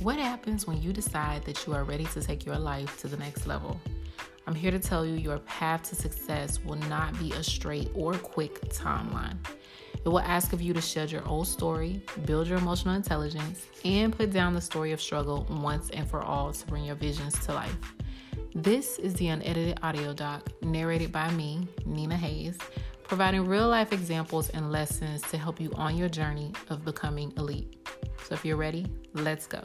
What happens when you decide that you are ready to take your life to the next level? I'm here to tell you your path to success will not be a straight or quick timeline. It will ask of you to shed your old story, build your emotional intelligence, and put down the story of struggle once and for all to bring your visions to life. This is the unedited audio doc narrated by me, Nina Hayes, providing real-life examples and lessons to help you on your journey of becoming elite. So if you're ready, let's go.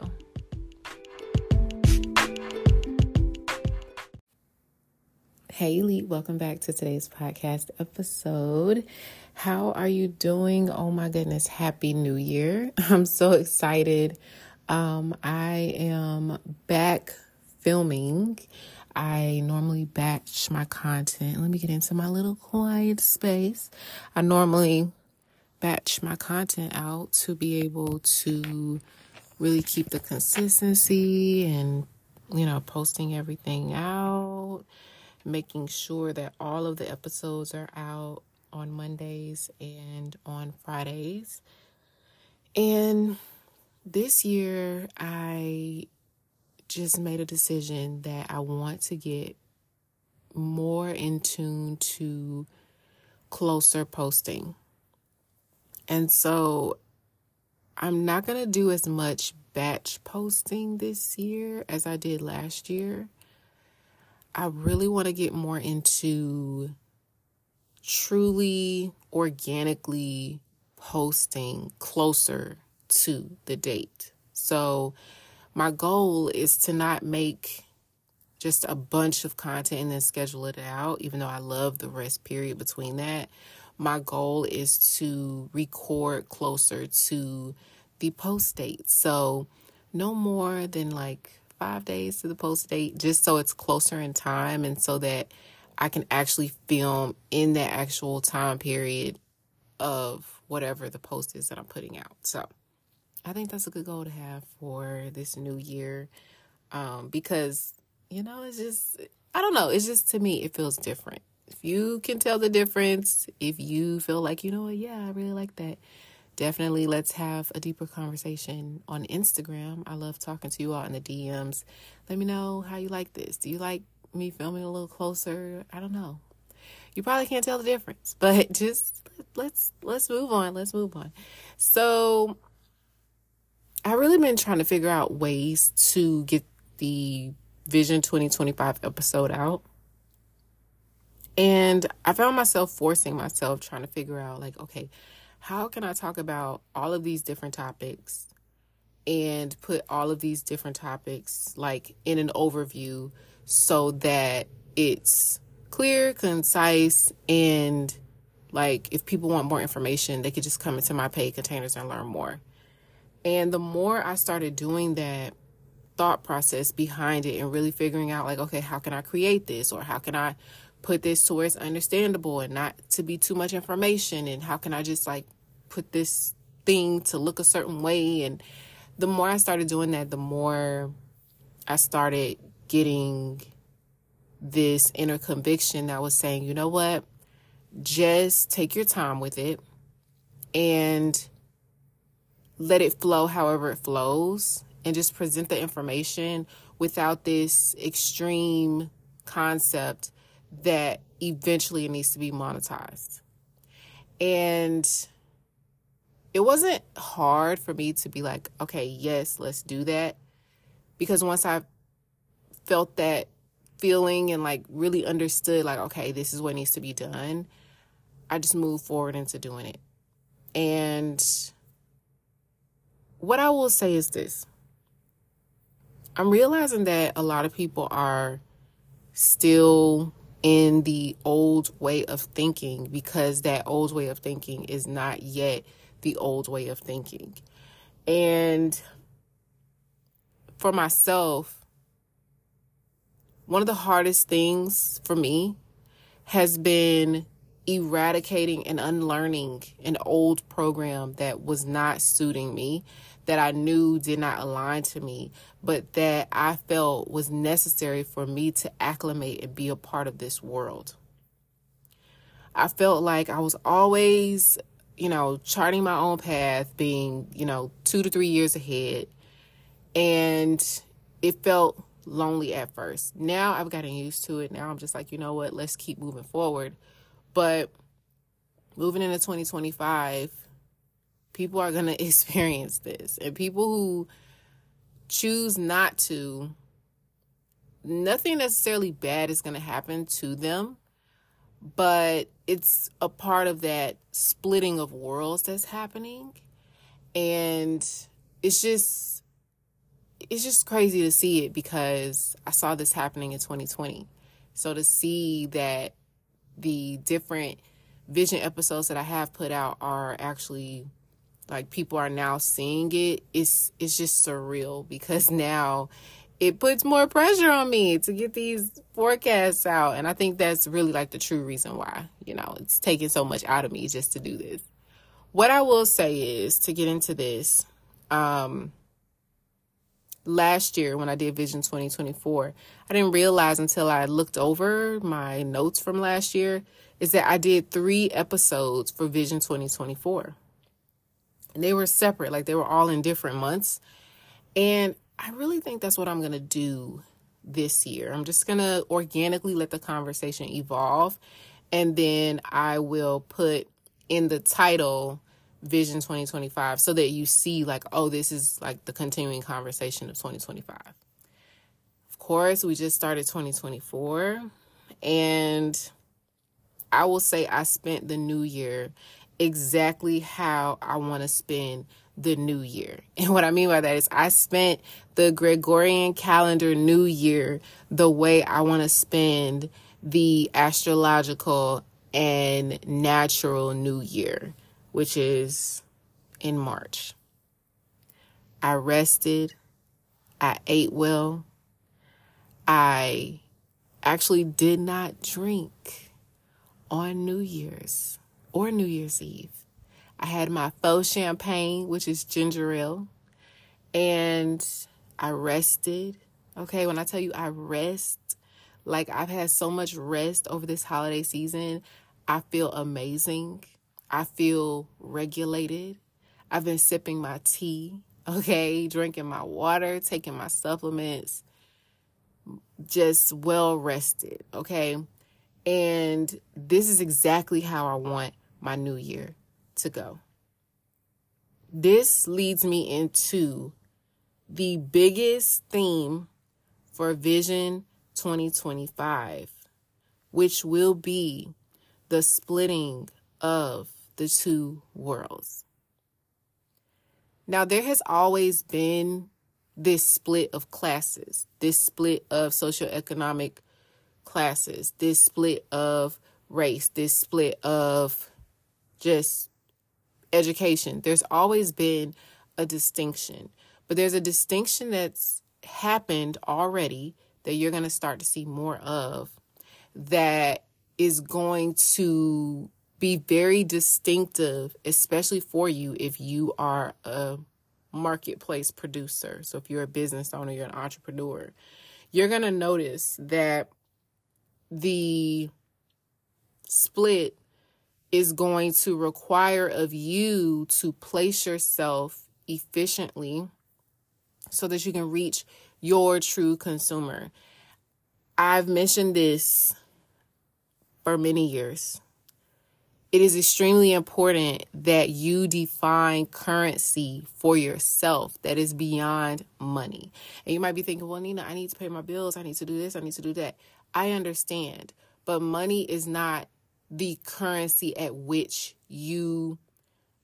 Hey, Elite, welcome back to today's podcast episode. How are you doing? Oh my goodness, Happy New Year. I'm so excited. I am back filming. I normally batch my content. Let me get into my little quiet space. I normally batch my content out to be able to really keep the consistency and, you know, posting everything out. Making sure that all of the episodes are out on Mondays and on Fridays. And this year, I just made a decision that I want to get more in tune to closer posting. And so I'm not going to do as much batch posting this year as I did last year. I really want to get more into truly organically posting closer to the date. So my goal is to not make just a bunch of content and then schedule it out, even though I love the rest period between that. My goal is to record closer to the post date. So no more than like 5 days to the post date, just so it's closer in time and so that I can actually film in that actual time period of whatever the post is that I'm putting out. So I think that's a good goal to have for this new year because, you know, it's just, I don't know. It's just, to me, it feels different. If you can tell the difference, if you feel like, you know what, yeah, I really like that. Definitely let's have a deeper conversation on Instagram. I love talking to you all in the DMs. Let me know how you like this. Do you like me filming a little closer? I don't know. You probably can't tell the difference, but just let's move on. Let's move on. So I've really been trying to figure out ways to get the Vision 2025 episode out. And I found myself forcing myself trying to figure out like, okay, how can I talk about all of these different topics and put all of these different topics like in an overview so that it's clear, concise, and like if people want more information, they could just come into my paid containers and learn more. And the more I started doing that thought process behind it and really figuring out like, okay, how can I create this, or how can I put this to where it's understandable and not to be too much information, and how can I just like put this thing to look a certain way. And the more I started doing that, the more I started getting this inner conviction that was saying, you know what, just take your time with it and let it flow however it flows, and just present the information without this extreme concept that eventually it needs to be monetized. And it wasn't hard for me to be like, okay, yes, let's do that. Because once I felt that feeling and like really understood like, okay, this is what needs to be done, I just moved forward into doing it. And what I will say is this. I'm realizing that a lot of people are still in the old way of thinking, because that old way of thinking is not yet the old way of thinking. And for myself, one of the hardest things for me has been eradicating and unlearning an old program that was not suiting me, that I knew did not align to me, but that I felt was necessary for me to acclimate and be a part of this world. I felt like I was always, you know, charting my own path, being, you know, 2 to 3 years ahead, and it felt lonely at first. Now I've gotten used to it. Now I'm just like, you know what, let's keep moving forward. But moving into 2025, people are going to experience this. And people who choose not to, nothing necessarily bad is going to happen to them. But it's a part of that splitting of worlds that's happening. And it's just crazy to see it, because I saw this happening in 2020. So to see that the different vision episodes that I have put out are actually, like, people are now seeing it, it's just surreal, because now it puts more pressure on me to get these forecasts out. And I think that's really, like, the true reason why, you know, it's taking so much out of me just to do this. What I will say is, to get into this, last year when I did Vision 2024, I didn't realize until I looked over my notes from last year, is that I did 3 episodes for Vision 2024. And they were separate, like, they were all in different months. And I really think that's what I'm going to do this year. I'm just going to organically let the conversation evolve. And then I will put in the title Vision 2025, so that you see, like, oh, this is, like, the continuing conversation of 2025. Of course, we just started 2024. And I will say I spent the new year exactly how I want to spend the new year. And what I mean by that is I spent the Gregorian calendar new year the way I want to spend the astrological and natural new year, which is in March. I rested. I ate well. I actually did not drink on New Year's or New Year's Eve. I had my faux champagne, which is ginger ale, and I rested. Okay, when I tell you I rest, like, I've had so much rest over this holiday season. I feel amazing. I feel regulated. I've been sipping my tea, okay, drinking my water, taking my supplements, just well rested, okay? And this is exactly how I want my new year to go. This leads me into the biggest theme for Vision 2025, which will be the splitting of the two worlds. Now, there has always been this split of classes, this split of socioeconomic classes, this split of race, this split of just education. There's always been a distinction, but there's a distinction that's happened already that you're going to start to see more of, that is going to be very distinctive, especially for you if you are a marketplace producer. So if you're a business owner, you're an entrepreneur, you're going to notice that the split is going to require of you to place yourself efficiently so that you can reach your true consumer. I've mentioned this for many years. It is extremely important that you define currency for yourself that is beyond money. And you might be thinking, well, Nina, I need to pay my bills. I need to do this. I need to do that. I understand. But money is not the currency at which you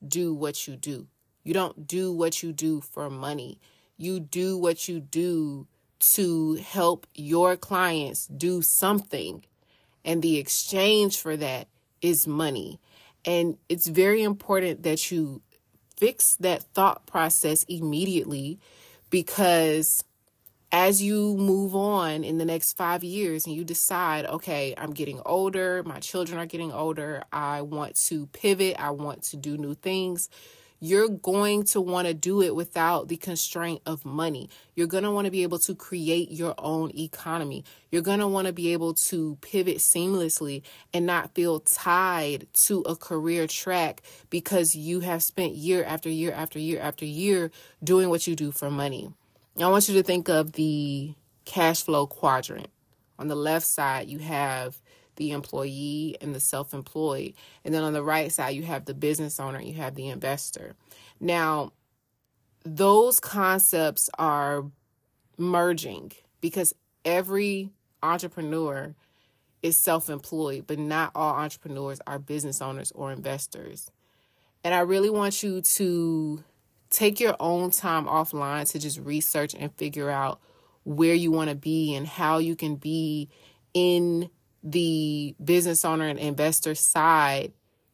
do what you do. You don't do what you do for money. You do what you do to help your clients do something. And the exchange for that is money. And it's very important that you fix that thought process immediately, because as you move on in the next 5 years and you decide, okay, I'm getting older, my children are getting older, I want to pivot, I want to do new things, you're going to want to do it without the constraint of money. You're going to want to be able to create your own economy. You're going to want to be able to pivot seamlessly and not feel tied to a career track because you have spent year after year after year after year doing what you do for money. I want you to think of the cash flow quadrant. On the left side, you have the employee and the self-employed. And then on the right side, you have the business owner, you have the investor. Now, those concepts are merging because every entrepreneur is self-employed, but not all entrepreneurs are business owners or investors. And I really want you to take your own time offline to just research and figure out where you want to be and how you can be in the business owner and investor side,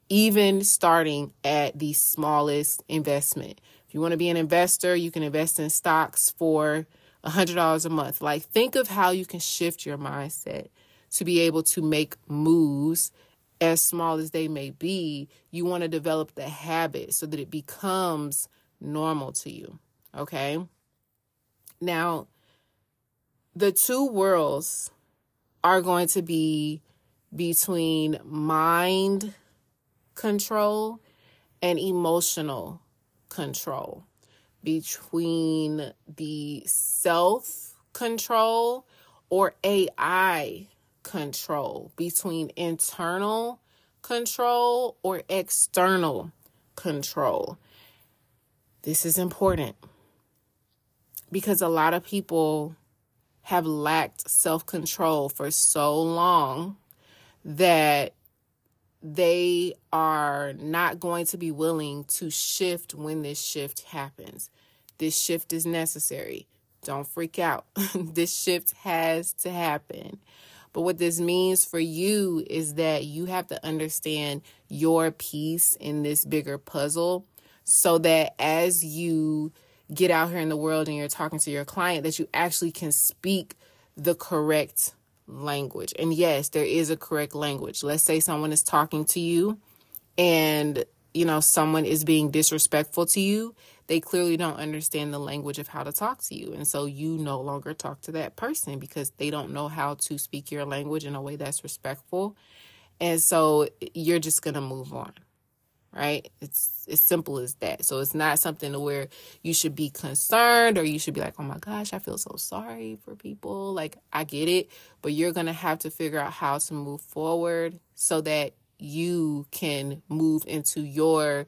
even starting at the smallest investment. If you want to be an investor, you can invest in stocks for $100 a month. Like, think of how you can shift your mindset to be able to make moves as small as they may be. You want to develop the habit so that it becomes normal to you. Okay. Now, the two worlds are going to be between mind control and emotional control, between the self-control or AI control, between internal control or external control. This is important because a lot of people have lacked self-control for so long that they are not going to be willing to shift when this shift happens. This shift is necessary. Don't freak out. This shift has to happen. But what this means for you is that you have to understand your piece in this bigger puzzle so that as you get out here in the world and you're talking to your client, that you actually can speak the correct language. And yes, there is a correct language. Let's say someone is talking to you and, you know, someone is being disrespectful to you. They clearly don't understand the language of how to talk to you. And so you no longer talk to that person because they don't know how to speak your language in a way that's respectful. And so you're just going to move on. Right? It's as simple as that. So it's not something to where you should be concerned or you should be like, oh my gosh, I feel so sorry for people. Like, I get it, but you're going to have to figure out how to move forward so that you can move into your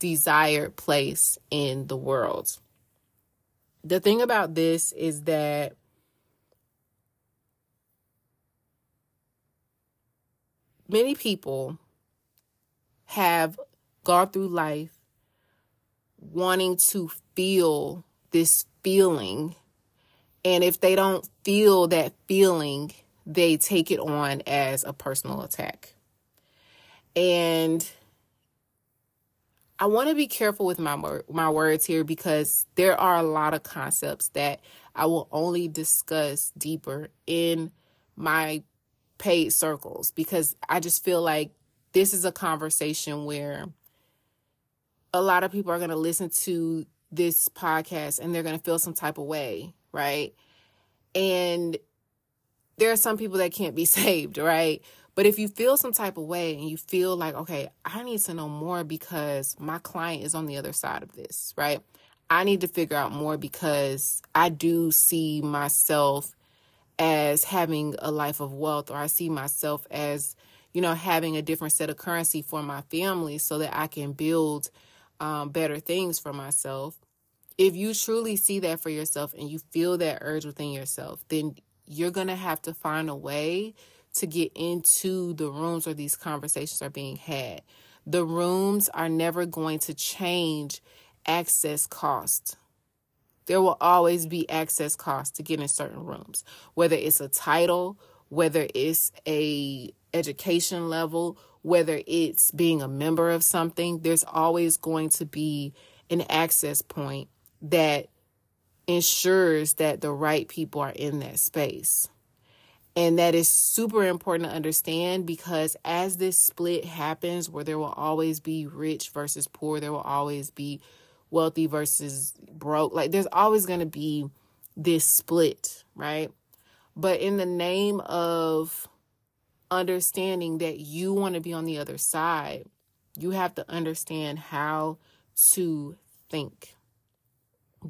desired place in the world. The thing about this is that many people have gone through life wanting to feel this feeling. And if they don't feel that feeling, they take it on as a personal attack. And I want to be careful with my words here because there are a lot of concepts that I will only discuss deeper in my paid circles because I just feel like this is a conversation where a lot of people are going to listen to this podcast and they're going to feel some type of way, right? And there are some people that can't be saved, right? But if you feel some type of way and you feel like, okay, I need to know more because my client is on the other side of this, right? I need to figure out more because I do see myself as having a life of wealth, or I see myself as, you know, having a different set of currency for my family so that I can build better things for myself. If you truly see that for yourself and you feel that urge within yourself, then you're going to have to find a way to get into the rooms where these conversations are being had. The rooms are never going to change access costs. There will always be access costs to get in certain rooms, whether it's a title, whether it's a education level, whether it's being a member of something, there's always going to be an access point that ensures that the right people are in that space. And that is super important to understand because as this split happens, where there will always be rich versus poor, there will always be wealthy versus broke, like there's always going to be this split, right? But in the name of understanding that you want to be on the other side, you have to understand how to think.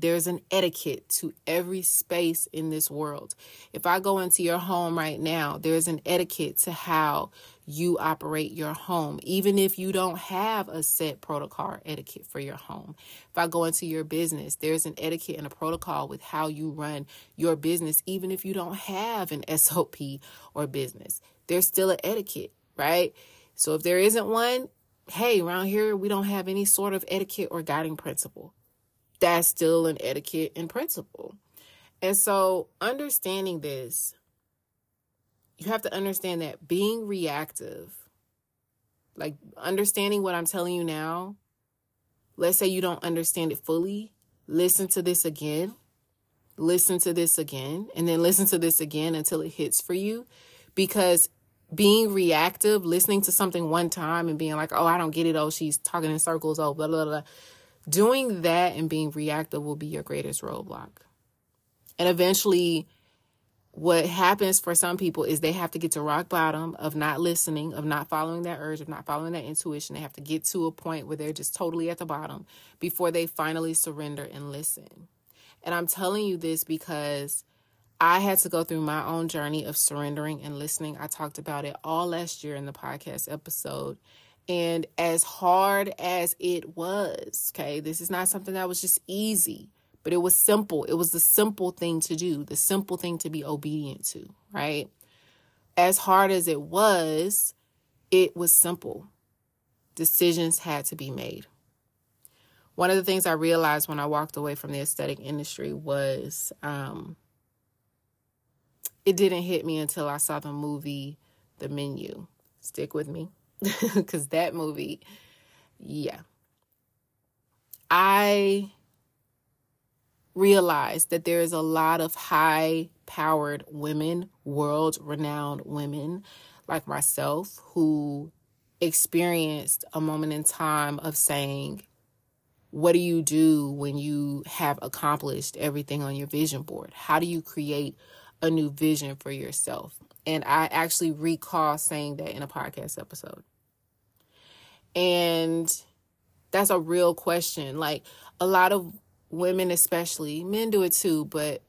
There's an etiquette to every space in this world. If I go into your home right now, there's an etiquette to how you operate your home, even if you don't have a set protocol or etiquette for your home. If I go into your business, there's an etiquette and a protocol with how you run your business, even if you don't have an SOP or business. There's still an etiquette, right? So if there isn't one, hey, around here, we don't have any sort of etiquette or guiding principle. That's still an etiquette and principle. And so understanding this, you have to understand that being reactive, like understanding what I'm telling you now, let's say you don't understand it fully, listen to this again, and then listen to this again until it hits for you. Because being reactive, listening to something one time and being like, oh, I don't get it, oh, she's talking in circles, oh, blah, blah, blah. Doing that and being reactive will be your greatest roadblock. And eventually what happens for some people is they have to get to rock bottom of not listening, of not following that urge, of not following that intuition. They have to get to a point where they're just totally at the bottom before they finally surrender and listen. And I'm telling you this because I had to go through my own journey of surrendering and listening. I talked about it all last year in the podcast episode. And as hard as it was, okay, this is not something that was just easy, but it was simple. It was the simple thing to do, the simple thing to be obedient to, right? As hard as it was simple. Decisions had to be made. One of the things I realized when I walked away from the aesthetic industry was it didn't hit me until I saw the movie, The Menu. Stick with me. Because that movie, yeah. I realized that there is a lot of high-powered women, world-renowned women like myself, who experienced a moment in time of saying, what do you do when you have accomplished everything on your vision board? How do you create a new vision for yourself? And I actually recall saying that in a podcast episode. And that's a real question. Like, a lot of women, especially, men do it too, but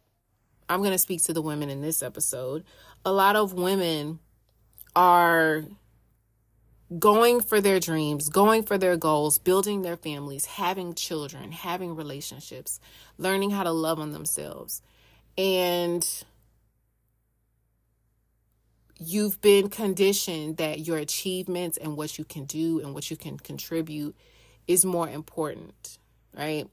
I'm going to speak to the women in this episode. A lot of women are going for their dreams, going for their goals, building their families, having children, having relationships, learning how to love on themselves. And you've been conditioned that your achievements and what you can do and what you can contribute is more important, right?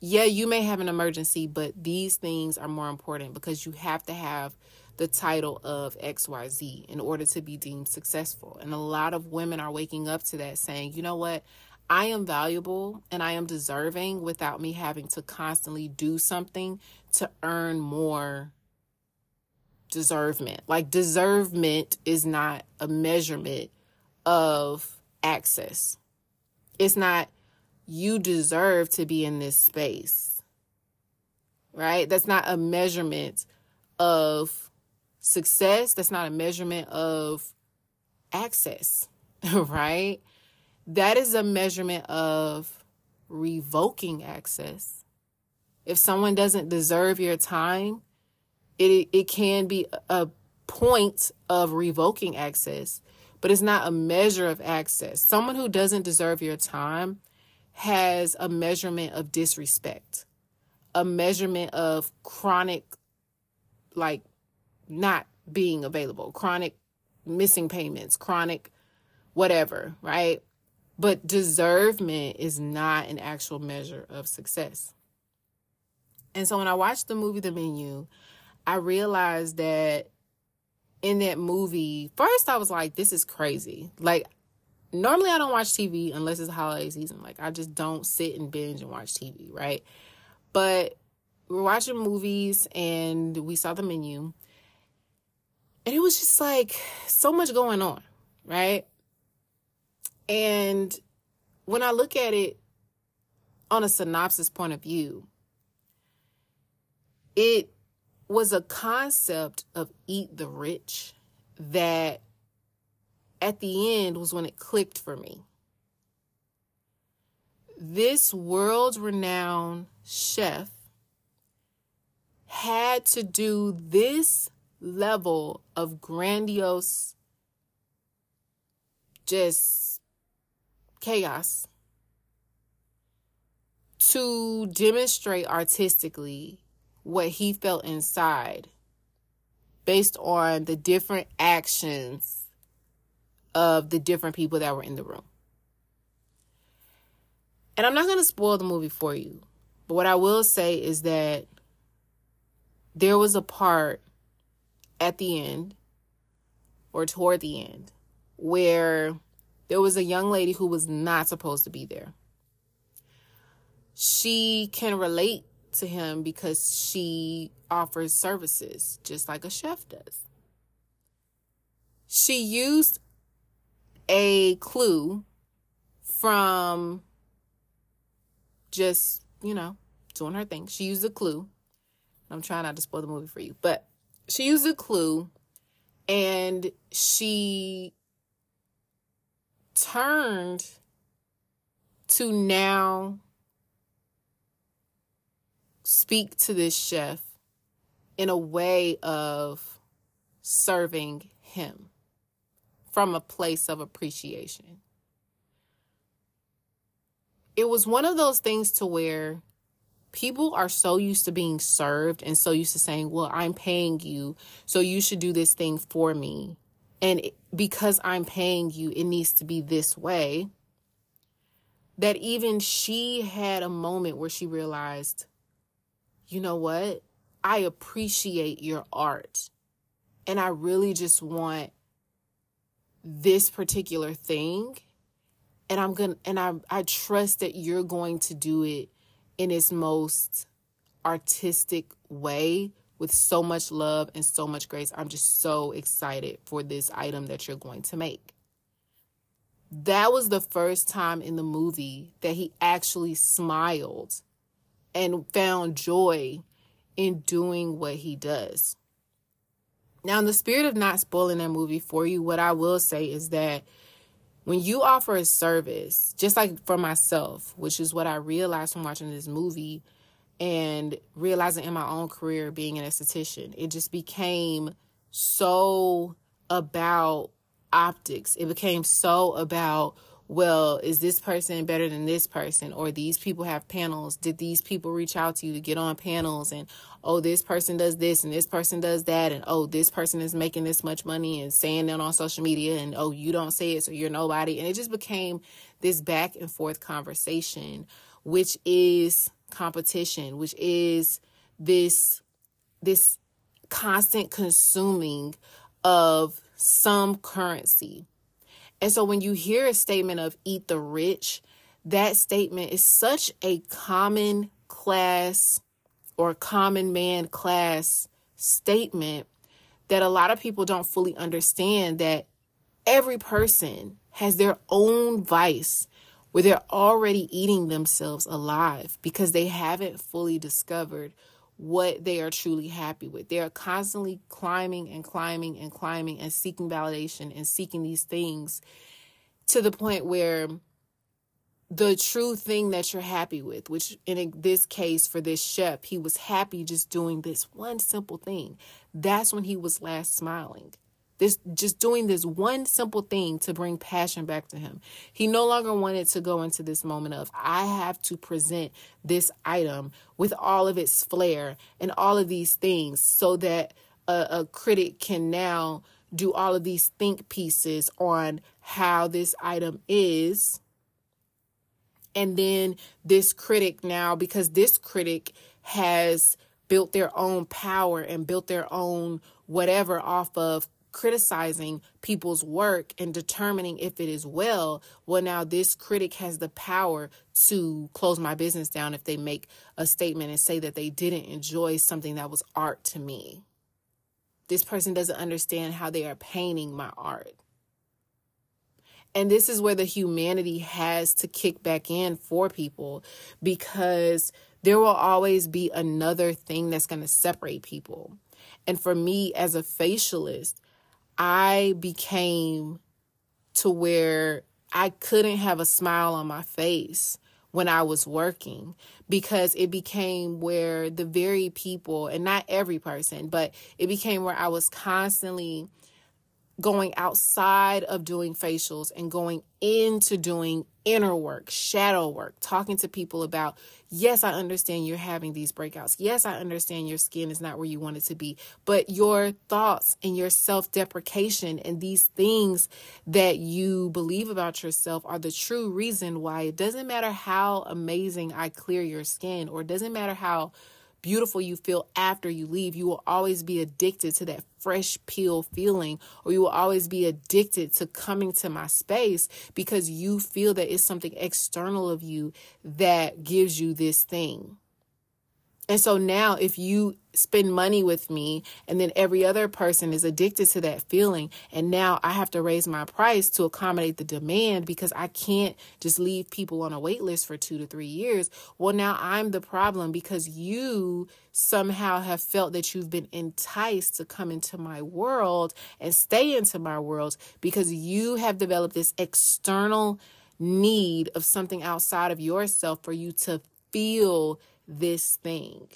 Yeah, you may have an emergency, but these things are more important because you have to have the title of XYZ in order to be deemed successful. And a lot of women are waking up to that saying, you know what? I am valuable and I am deserving without me having to constantly do something to earn more deservement. Like, deservement is not a measurement of access. It's not, you deserve to be in this space, right? That's not a measurement of success. That's not a measurement of access, right? That is a measurement of revoking access. If someone doesn't deserve your time, it can be a point of revoking access, but it's not a measure of access. Someone who doesn't deserve your time has a measurement of disrespect, a measurement of chronic, like, not being available, chronic missing payments, chronic whatever, right? But deservement is not an actual measure of success. And so when I watched the movie The Menu, I realized that in that movie, first I was like, this is crazy. Like, normally I don't watch TV unless it's holiday season. Like, I just don't sit and binge and watch TV, right? But we're watching movies and we saw The Menu. And it was just like so much going on, right? And when I look at it on a synopsis point of view, it was a concept of eat the rich that at the end was when it clicked for me. this world-renowned chef had to do this level of grandiose, just chaos to demonstrate artistically what he felt inside based on the different actions of the different people that were in the room. And I'm not going to spoil the movie for you, but what I will say is that there was a part at the end, or toward the end, where there was a young lady who was not supposed to be there. She can relate to him because she offers services just like a chef does. She used a clue from just, doing her thing. She used a clue. I'm trying not to spoil the movie for you, but she used a clue and she turned to now speak to this chef in a way of serving him from a place of appreciation. It was one of those things to where people are so used to being served and so used to saying, well, I'm paying you, so you should do this thing for me. And because I'm paying you, it needs to be this way. That even she had a moment where she realized, you know what? I appreciate your art. And I really just want this particular thing. And I trust that you're going to do it in its most artistic way with so much love and so much grace. I'm just so excited for this item that you're going to make. That was the first time in the movie that he actually smiled and found joy in doing what he does. Now, in the spirit of not spoiling that movie for you, what I will say is that when you offer a service, just like for myself, which is what I realized from watching this movie and realizing in my own career being an esthetician, it just became so about optics. It became so about, well, is this person better than this person? Or these people have panels. Did these people reach out to you to get on panels? And, oh, this person does this and this person does that. And, oh, this person is making this much money and saying that on social media. And, oh, you don't say it, so you're nobody. And it just became this back and forth conversation, which is competition, which is this constant consuming of some currency. And so when you hear a statement of eat the rich, that statement is such a common class or common man class statement that a lot of people don't fully understand that every person has their own vice where they're already eating themselves alive because they haven't fully discovered what they are truly happy with. They are constantly climbing and seeking validation and seeking these things to the point where the true thing that you're happy with, which in this case for this chef, he was happy just doing this one simple thing. That's when he was last smiling. Just doing this one simple thing to bring passion back to him. He no longer wanted to go into this moment of, I have to present this item with all of its flair and all of these things so that a critic can now do all of these think pieces on how this item is. And then this critic now, because this critic has built their own power and built their own whatever off of criticizing people's work and determining if it is well, now this critic has the power to close my business down if they make a statement and say that they didn't enjoy something that was art to me. This person doesn't understand how they are painting my art. And this is where the humanity has to kick back in for people, because there will always be another thing that's going to separate people. And for me as a facialist, I became to where I couldn't have a smile on my face when I was working, because it became where the very people, and not every person, but it became where I was constantly going outside of doing facials and going into doing inner work, shadow work, talking to people about, yes, I understand you're having these breakouts. Yes, I understand your skin is not where you want it to be, but your thoughts and your self-deprecation and these things that you believe about yourself are the true reason why it doesn't matter how amazing I clear your skin, or it doesn't matter how beautiful you feel after you leave, you will always be addicted to that fresh peel feeling, or you will always be addicted to coming to my space because you feel that it's something external of you that gives you this thing. And so now if you spend money with me and then every other person is addicted to that feeling, and now I have to raise my price to accommodate the demand because I can't just leave people on a wait list for 2 to 3 years. Well, now I'm the problem because you somehow have felt that you've been enticed to come into my world and stay into my world because you have developed this external need of something outside of yourself for you to feel this thing.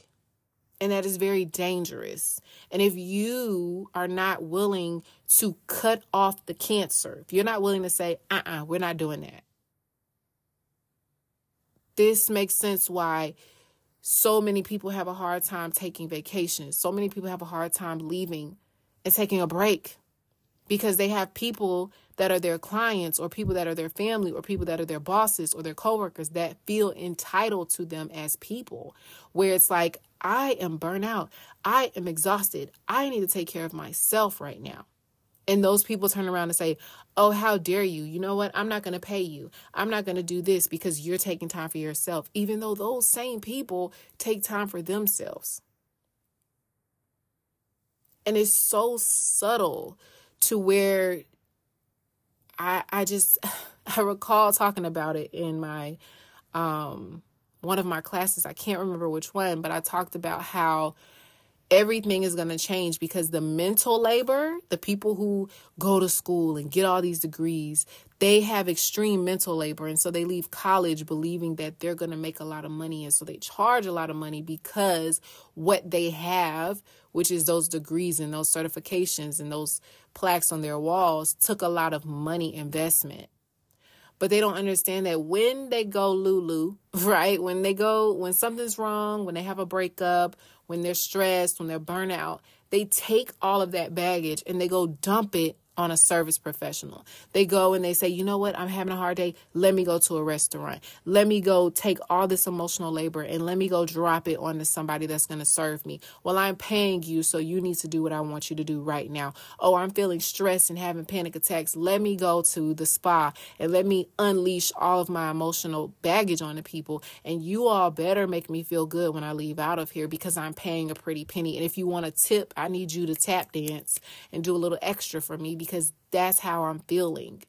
And that is very dangerous. And if you are not willing to cut off the cancer, if you're not willing to say, we're not doing that. This makes sense why so many people have a hard time taking vacations. So many people have a hard time leaving and taking a break because they have people that are their clients or people that are their family or people that are their bosses or their coworkers that feel entitled to them as people, where it's like, I am burnt out. I am exhausted. I need to take care of myself right now. And those people turn around and say, oh, how dare you? You know what? I'm not going to pay you. I'm not going to do this because you're taking time for yourself, even though those same people take time for themselves. And it's so subtle to where I recall talking about it in my one of my classes. I can't remember which one, but I talked about how everything is going to change because the mental labor, the people who go to school and get all these degrees, they have extreme mental labor. And so they leave college believing that they're going to make a lot of money. And so they charge a lot of money because what they have, which is those degrees and those certifications and those plaques on their walls, took a lot of money investment. But they don't understand that when they go Lulu, right? When something's wrong, when they have a breakup, when they're stressed, when they're burnt out, they take all of that baggage and they go dump it on a service professional. They go and they say, you know what? I'm having a hard day. Let me go to a restaurant. Let me go take all this emotional labor and let me go drop it onto somebody that's going to serve me. Well, I'm paying you, so you need to do what I want you to do right now. Oh, I'm feeling stressed and having panic attacks. Let me go to the spa and let me unleash all of my emotional baggage on the people. And you all better make me feel good when I leave out of here because I'm paying a pretty penny. And if you want a tip, I need you to tap dance and do a little extra for me because that's how I'm feeling.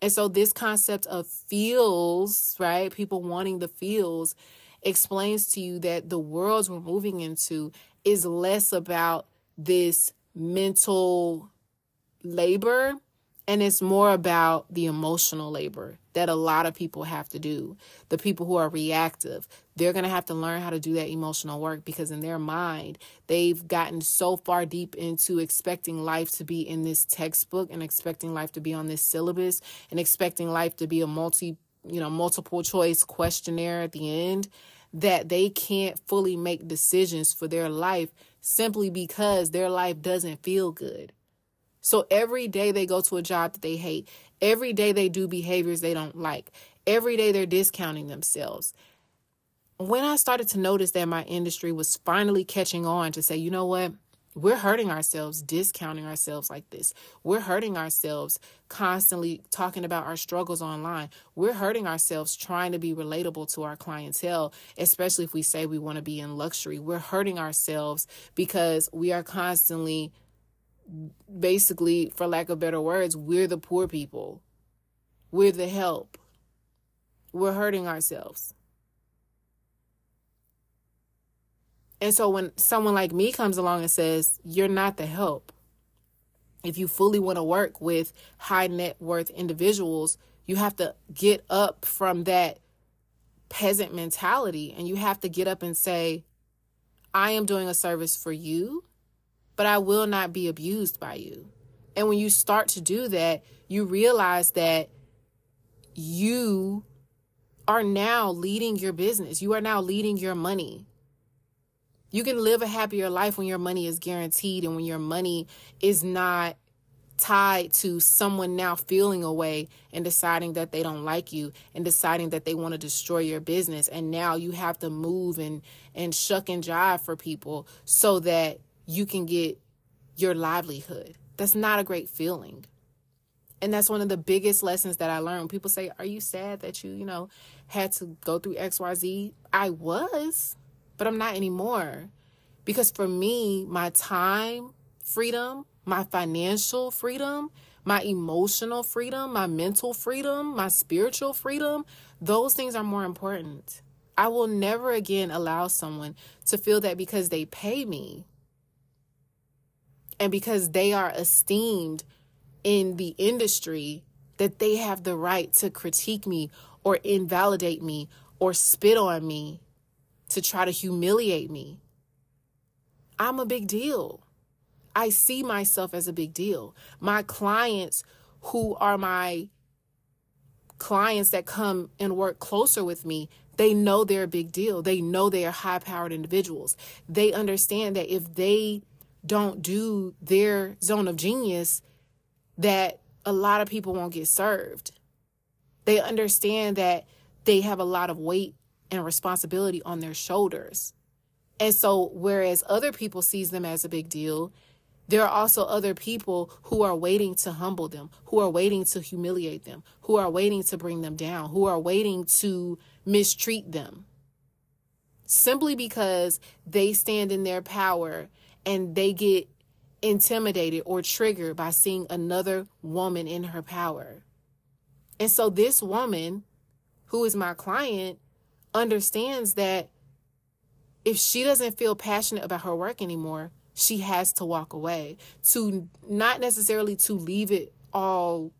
And so this concept of feels, right? People wanting the feels explains to you that the worlds we're moving into is less about this mental labor and it's more about the emotional labor that a lot of people have to do. The people who are reactive, they're going to have to learn how to do that emotional work because in their mind, they've gotten so far deep into expecting life to be in this textbook and expecting life to be on this syllabus and expecting life to be a multiple choice questionnaire at the end that they can't fully make decisions for their life simply because their life doesn't feel good. So every day they go to a job that they hate. Every day they do behaviors they don't like. Every day they're discounting themselves. When I started to notice that my industry was finally catching on to say, you know what? We're hurting ourselves, discounting ourselves like this. We're hurting ourselves constantly talking about our struggles online. We're hurting ourselves trying to be relatable to our clientele, especially if we say we want to be in luxury. We're hurting ourselves because we are constantly, basically, for lack of better words, we're the poor people. We're the help. We're hurting ourselves. And so when someone like me comes along and says, you're not the help. If you fully want to work with high net worth individuals, you have to get up from that peasant mentality, and you have to get up and say, I am doing a service for you, but I will not be abused by you. And when you start to do that, you realize that you are now leading your business. You are now leading your money. You can live a happier life when your money is guaranteed and when your money is not tied to someone now feeling a way and deciding that they don't like you and deciding that they want to destroy your business. And now you have to move and shuck and jive for people so that you can get your livelihood. That's not a great feeling. And that's one of the biggest lessons that I learned. People say, are you sad that you had to go through XYZ? I was, but I'm not anymore. Because for me, my time freedom, my financial freedom, my emotional freedom, my mental freedom, my spiritual freedom, those things are more important. I will never again allow someone to feel that because they pay me and because they are esteemed in the industry that they have the right to critique me or invalidate me or spit on me to try to humiliate me. I'm a big deal. I see myself as a big deal. My clients who are my clients that come and work closer with me, they know they're a big deal. They know they are high-powered individuals. They understand that if they don't do their zone of genius, that a lot of people won't get served. They understand that they have a lot of weight and responsibility on their shoulders. And so whereas other people sees them as a big deal, there are also other people who are waiting to humble them, who are waiting to humiliate them, who are waiting to bring them down, who are waiting to mistreat them. Simply because they stand in their power and they get intimidated or triggered by seeing another woman in her power. And so this woman, who is my client, understands that if she doesn't feel passionate about her work anymore, she has to walk away, to not necessarily to leave it all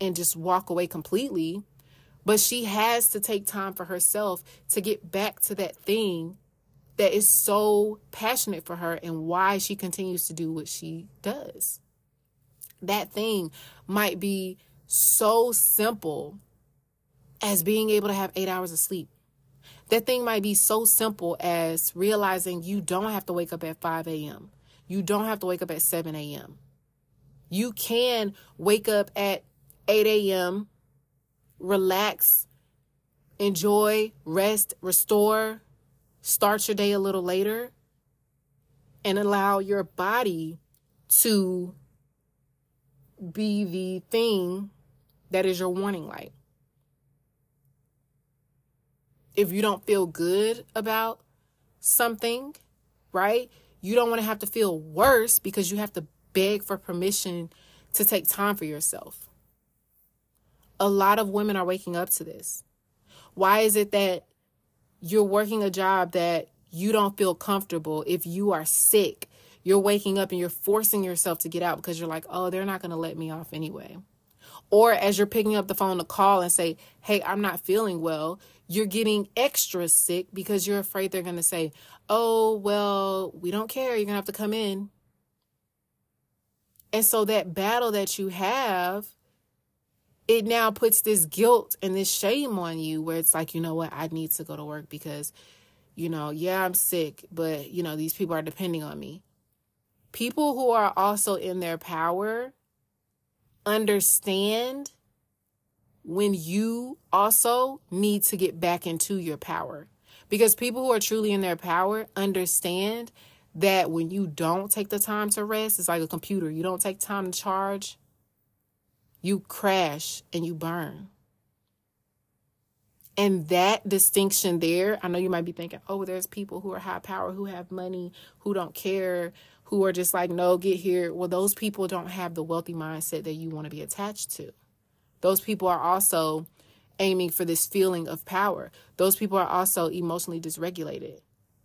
and just walk away completely, but she has to take time for herself to get back to that thing that is so passionate for her and why she continues to do what she does. That thing might be so simple as being able to have 8 hours of sleep. That thing might be so simple as realizing you don't have to wake up at 5 a.m. You don't have to wake up at 7 a.m. You can wake up at 8 a.m., relax, enjoy, rest, restore, start your day a little later, and allow your body to be the thing that is your warning light. If you don't feel good about something, right? You don't want to have to feel worse because you have to beg for permission to take time for yourself. A lot of women are waking up to this. Why is it that you're working a job that you don't feel comfortable? If you are sick, you're waking up and you're forcing yourself to get out because you're like, oh, they're not going to let me off anyway. Or as you're picking up the phone to call and say, hey, I'm not feeling well, you're getting extra sick because you're afraid they're going to say, oh, well, we don't care. You're going to have to come in. And so that battle that you have, it now puts this guilt and this shame on you where it's like, you know what, I need to go to work because, yeah, I'm sick, but, these people are depending on me. People who are also in their power understand when you also need to get back into your power, because people who are truly in their power understand that when you don't take the time to rest, it's like a computer. You don't take time to charge, you crash and you burn. And that distinction there, I know you might be thinking, oh, there's people who are high power, who have money, who don't care, who are just like, no, get here. Well, those people don't have the wealthy mindset that you want to be attached to. Those people are also aiming for this feeling of power. Those people are also emotionally dysregulated.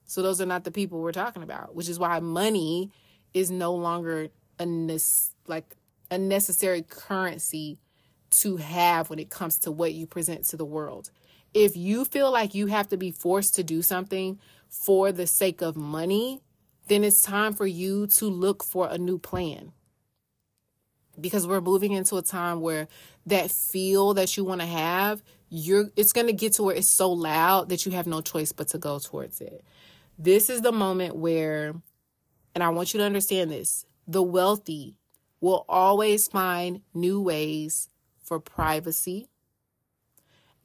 So those are not the people we're talking about, which is why money is no longer a necessary currency to have when it comes to what you present to the world. If you feel like you have to be forced to do something for the sake of money, then it's time for you to look for a new plan. Because we're moving into a time where that feel that you want to have, it's going to get to where it's so loud that you have no choice but to go towards it. This is the moment where, and I want you to understand this, the wealthy will always find new ways for privacy.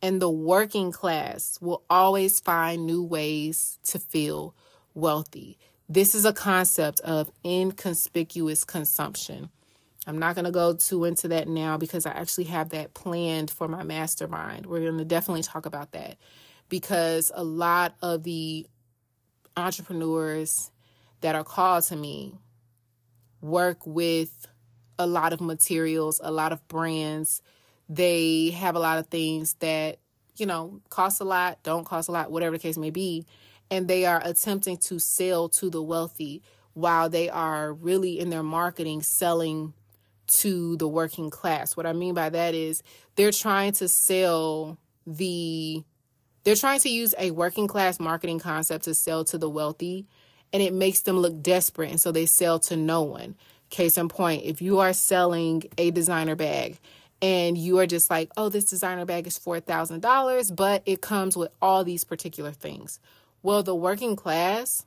And the working class will always find new ways to feel wealthy. This is a concept of inconspicuous consumption. I'm not going to go too into that now because I actually have that planned for my mastermind. We're going to definitely talk about that because a lot of the entrepreneurs that are called to me work with a lot of materials, a lot of brands. They have a lot of things that, you know, cost a lot, don't cost a lot, whatever the case may be. And they are attempting to sell to the wealthy while they are really in their marketing selling to the working class. What I mean by that is they're trying to sell they're trying to use a working class marketing concept to sell to the wealthy, and it makes them look desperate. And so they sell to no one. Case in point, if you are selling a designer bag and you are just like, oh, this designer bag is $4,000, but it comes with all these particular things. Well, the working class,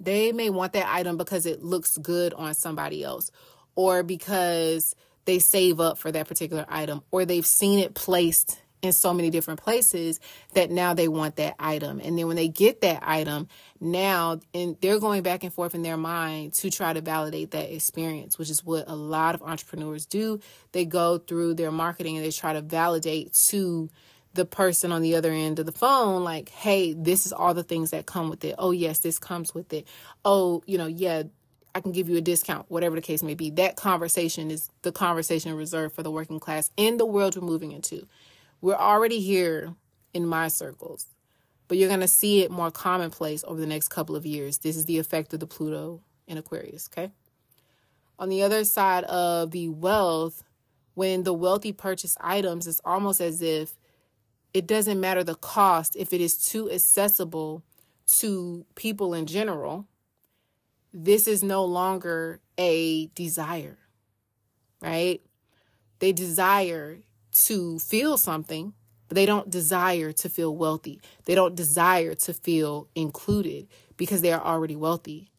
they may want that item because it looks good on somebody else, or because they save up for that particular item, or they've seen it placed in so many different places that now they want that item. And then when they get that item, now and they're going back and forth in their mind to try to validate that experience, which is what a lot of entrepreneurs do. They go through their marketing and they try to validate to the person on the other end of the phone, like, hey, this is all the things that come with it. Oh, yes, this comes with it. Oh, you know, yeah, I can give you a discount, whatever the case may be. That conversation is the conversation reserved for the working class in the world we're moving into. We're already here in my circles, but you're going to see it more commonplace over the next couple of years. This is the effect of the Pluto in Aquarius, okay? On the other side of the wealth, when the wealthy purchase items, it's almost as if it doesn't matter the cost if it is too accessible to people in general. This is no longer a desire, right? They desire to feel something, but they don't desire to feel wealthy. They don't desire to feel included because they are already wealthy,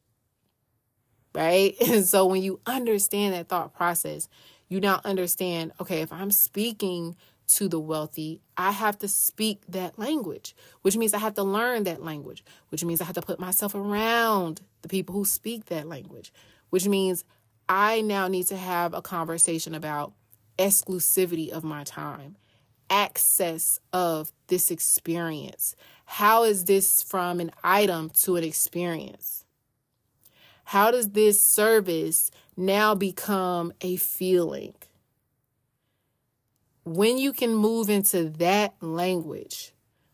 right? And so when you understand that thought process, you now understand, okay, if I'm speaking to the wealthy, I have to speak that language, which means I have to learn that language, which means I have to put myself around the people who speak that language, which means I now need to have a conversation about exclusivity of my time, access of this experience. How is this from an item to an experience? How does this service now become a feeling? When you can move into that language,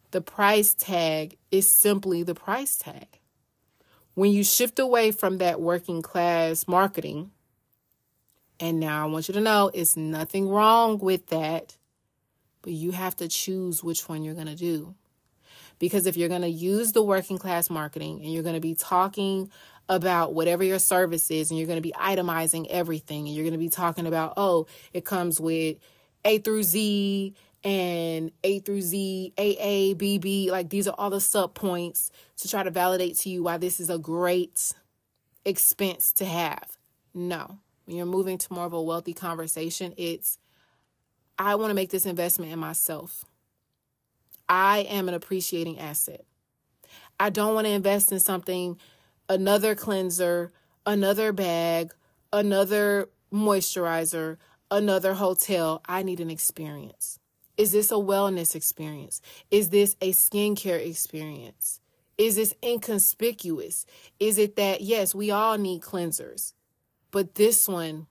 the price tag is simply the price tag. When you shift away from that working class marketing, and now I want you to know it's nothing wrong with that, but you have to choose which one you're going to do. Because if you're going to use the working class marketing and you're going to be talking about whatever your service is and you're going to be itemizing everything and you're going to be talking about, oh, it comes with A through Z and A through Z, AA, BB. Like, these are all the sub points to try to validate to you why this is a great expense to have. No. When you're moving to more of a wealthy conversation, it's, I want to make this investment in myself. I am an appreciating asset. I don't want to invest in something, another cleanser, another bag, another moisturizer, another hotel. I need an experience. Is this a wellness experience? Is this a skincare experience? Is this inconspicuous? Is it that, yes, we all need cleansers, but this one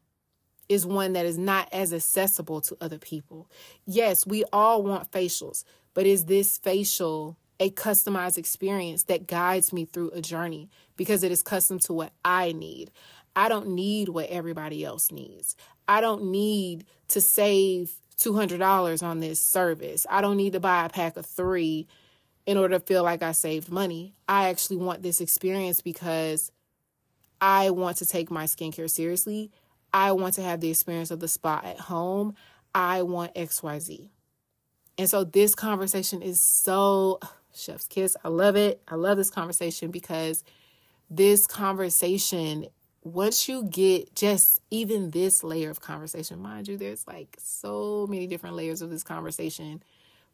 is one that is not as accessible to other people? Yes, we all want facials, but is this facial a customized experience that guides me through a journey because it is custom to what I need? I don't need what everybody else needs. I don't need to save $200 on this service. I don't need to buy a pack of 3 in order to feel like I saved money. I actually want this experience because I want to take my skincare seriously. I want to have the experience of the spa at home. I want XYZ. And so this conversation is so chef's kiss. I love it. I love this conversation because this conversation, once you get just even this layer of conversation, mind you, there's like so many different layers of this conversation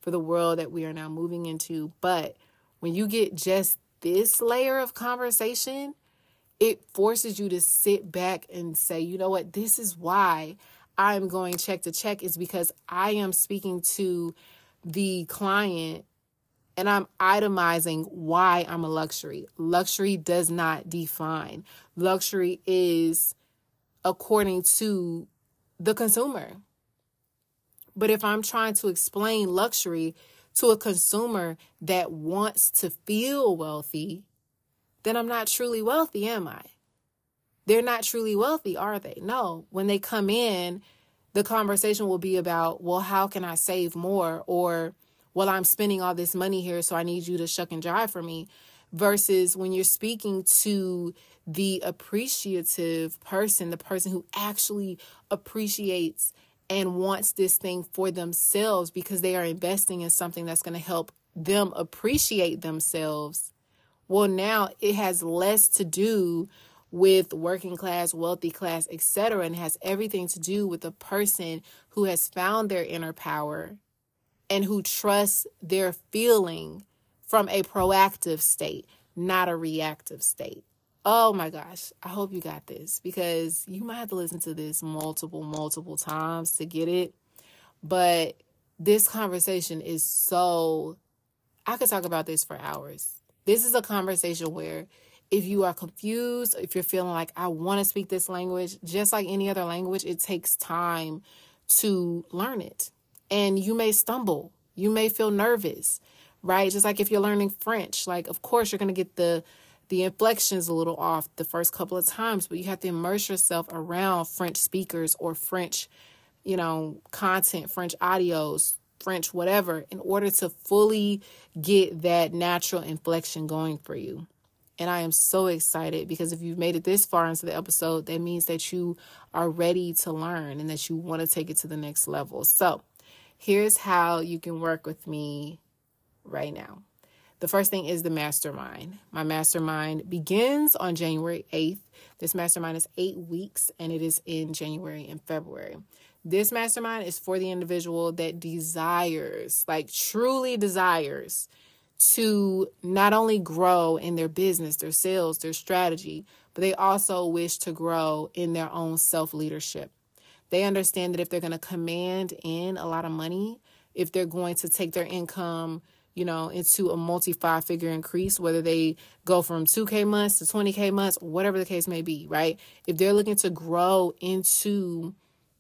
for the world that we are now moving into. But when you get just this layer of conversation, it forces you to sit back and say, you know what, this is why I'm going check to check, is because I am speaking to the client and I'm itemizing why I'm a luxury. Luxury does not define. Luxury is according to the consumer. But if I'm trying to explain luxury to a consumer that wants to feel wealthy, then I'm not truly wealthy, am I? They're not truly wealthy, are they? No. When they come in, the conversation will be about, well, how can I save more? Or, well, I'm spending all this money here, so I need you to shuck and jive for me. Versus when you're speaking to the appreciative person, the person who actually appreciates and wants this thing for themselves because they are investing in something that's going to help them appreciate themselves. Well, now it has less to do with working class, wealthy class, etc., and has everything to do with a person who has found their inner power and who trusts their feeling from a proactive state, not a reactive state. Oh my gosh, I hope you got this, because you might have to listen to this multiple times to get it. But this conversation is so, I could talk about this for hours. This is a conversation where if you are confused, if you're feeling like I want to speak this language, just like any other language, it takes time to learn it. And you may stumble. You may feel nervous, right? Just like if you're learning French, like, of course, you're going to get the inflections a little off the first couple of times, but you have to immerse yourself around French speakers or French, content, French audios, French whatever, in order to fully get that natural inflection going for you. And I am so excited because if you've made it this far into the episode, that means that you are ready to learn and that you want to take it to the next level. So here's how you can work with me right now. The first thing is the mastermind. My mastermind begins on January 8th. This mastermind is 8 weeks and it is in January and February. This mastermind is for the individual that desires, like truly desires, to not only grow in their business, their sales, their strategy, but they also wish to grow in their own self-leadership. They understand that if they're going to command in a lot of money, if they're going to take their income, into a multi-5-figure increase, whether they go from 2K months to 20K months, whatever the case may be, right? If they're looking to grow into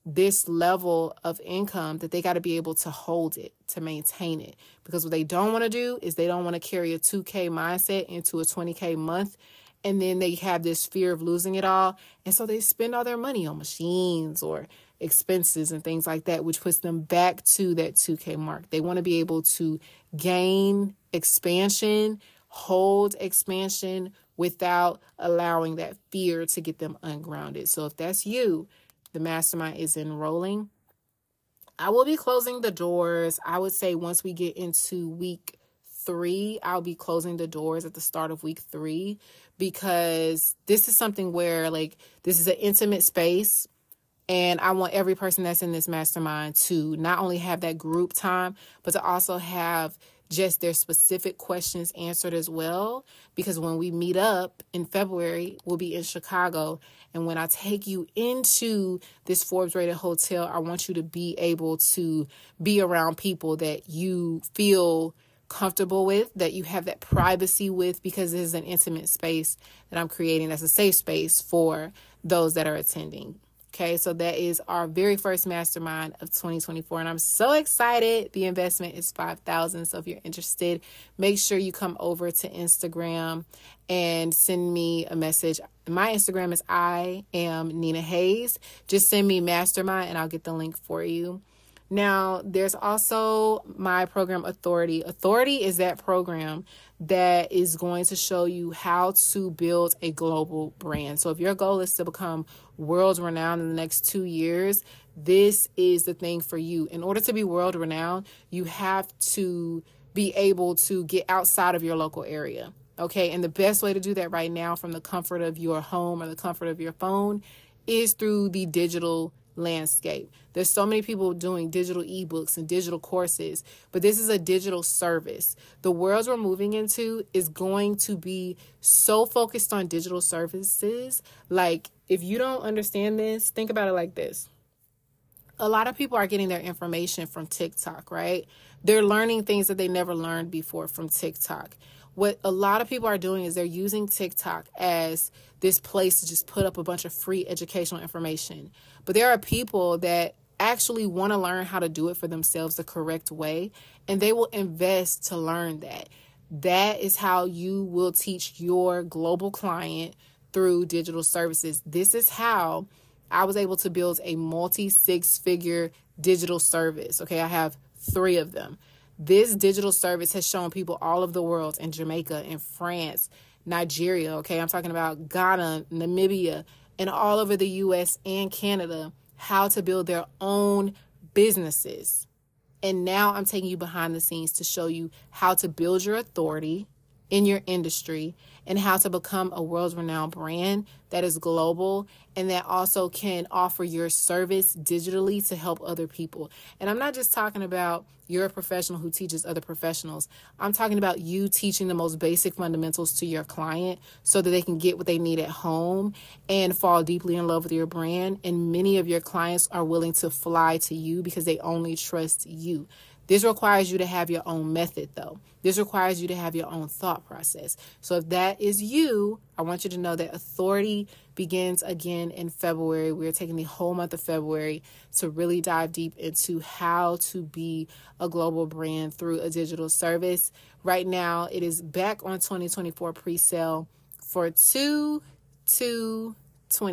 this level of income, that they got to be able to hold it, to maintain it. Because what they don't want to do is they don't want to carry a 2K mindset into a 20K month. And then they have this fear of losing it all. And so they spend all their money on machines or expenses and things like that, which puts them back to that 2K mark. They want to be able to gain expansion, hold expansion without allowing that fear to get them ungrounded. So if that's you, the mastermind is enrolling. I will be closing the doors. I would say once we get into week 3, I'll be closing the doors at the start of week 3, because this is something where this is an intimate space. And I want every person that's in this mastermind to not only have that group time, but to also have just their specific questions answered as well, because when we meet up in February, we'll be in Chicago. And when I take you into this Forbes-rated hotel, I want you to be able to be around people that you feel comfortable with, that you have that privacy with, because this is an intimate space that I'm creating that's a safe space for those that are attending. Okay, so that is our very first mastermind of 2024. And I'm so excited. The investment is $5,000. So if you're interested, make sure you come over to Instagram and send me a message. My Instagram is I am Nina Hayes. Just send me mastermind and I'll get the link for you. Now, there's also my program, Authority. Authority is that program that is going to show you how to build a global brand. So if your goal is to become world-renowned in the next 2 years, this is the thing for you. In order to be world-renowned, you have to be able to get outside of your local area, okay? And the best way to do that right now from the comfort of your home or the comfort of your phone is through the digital landscape. There's so many people doing digital ebooks and digital courses, but this is a digital service. The world we're moving into is going to be so focused on digital services. Like, if you don't understand this, think about it like this. A lot of people are getting their information from TikTok, right? They're learning things that they never learned before from TikTok. What a lot of people are doing is they're using TikTok as this place to just put up a bunch of free educational information. But there are people that actually want to learn how to do it for themselves the correct way, and they will invest to learn that. That is how you will teach your global client through digital services. This is how I was able to build a multi-six-figure digital service. Okay, I have 3 of them. This digital service has shown people all over the world, in Jamaica, in France, Nigeria, okay? I'm talking about Ghana, Namibia, and all over the U.S. and Canada, how to build their own businesses. And now I'm taking you behind the scenes to show you how to build your authority in your industry and how to become a world-renowned brand that is global and that also can offer your service digitally to help other people. And I'm not just talking about you're a professional who teaches other professionals. I'm talking about you teaching the most basic fundamentals to your client so that they can get what they need at home and fall deeply in love with your brand. And many of your clients are willing to fly to you because they only trust you. This requires you to have your own method, though. This requires you to have your own thought process. So if that is you, I want you to know that Authority begins again in February. We're taking the whole month of February to really dive deep into how to be a global brand through a digital service. Right now, it is back on 2024 pre-sale for $2,222. So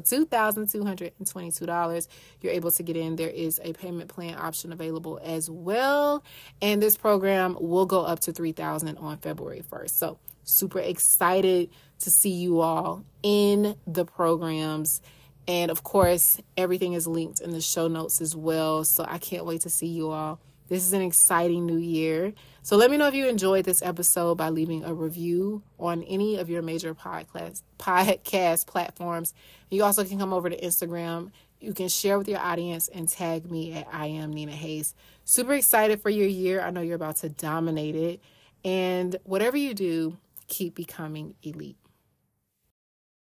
$2,222 you're able to get in. There is a payment plan option available as well. And this program will go up to $3,000 on February 1st. So super excited to see you all in the programs. And of course, everything is linked in the show notes as well. So I can't wait to see you all. This is an exciting new year. So let me know if you enjoyed this episode by leaving a review on any of your major podcast platforms. You also can come over to Instagram. You can share with your audience and tag me at @iamninahayes. Super excited for your year. I know you're about to dominate it. And whatever you do, keep becoming elite.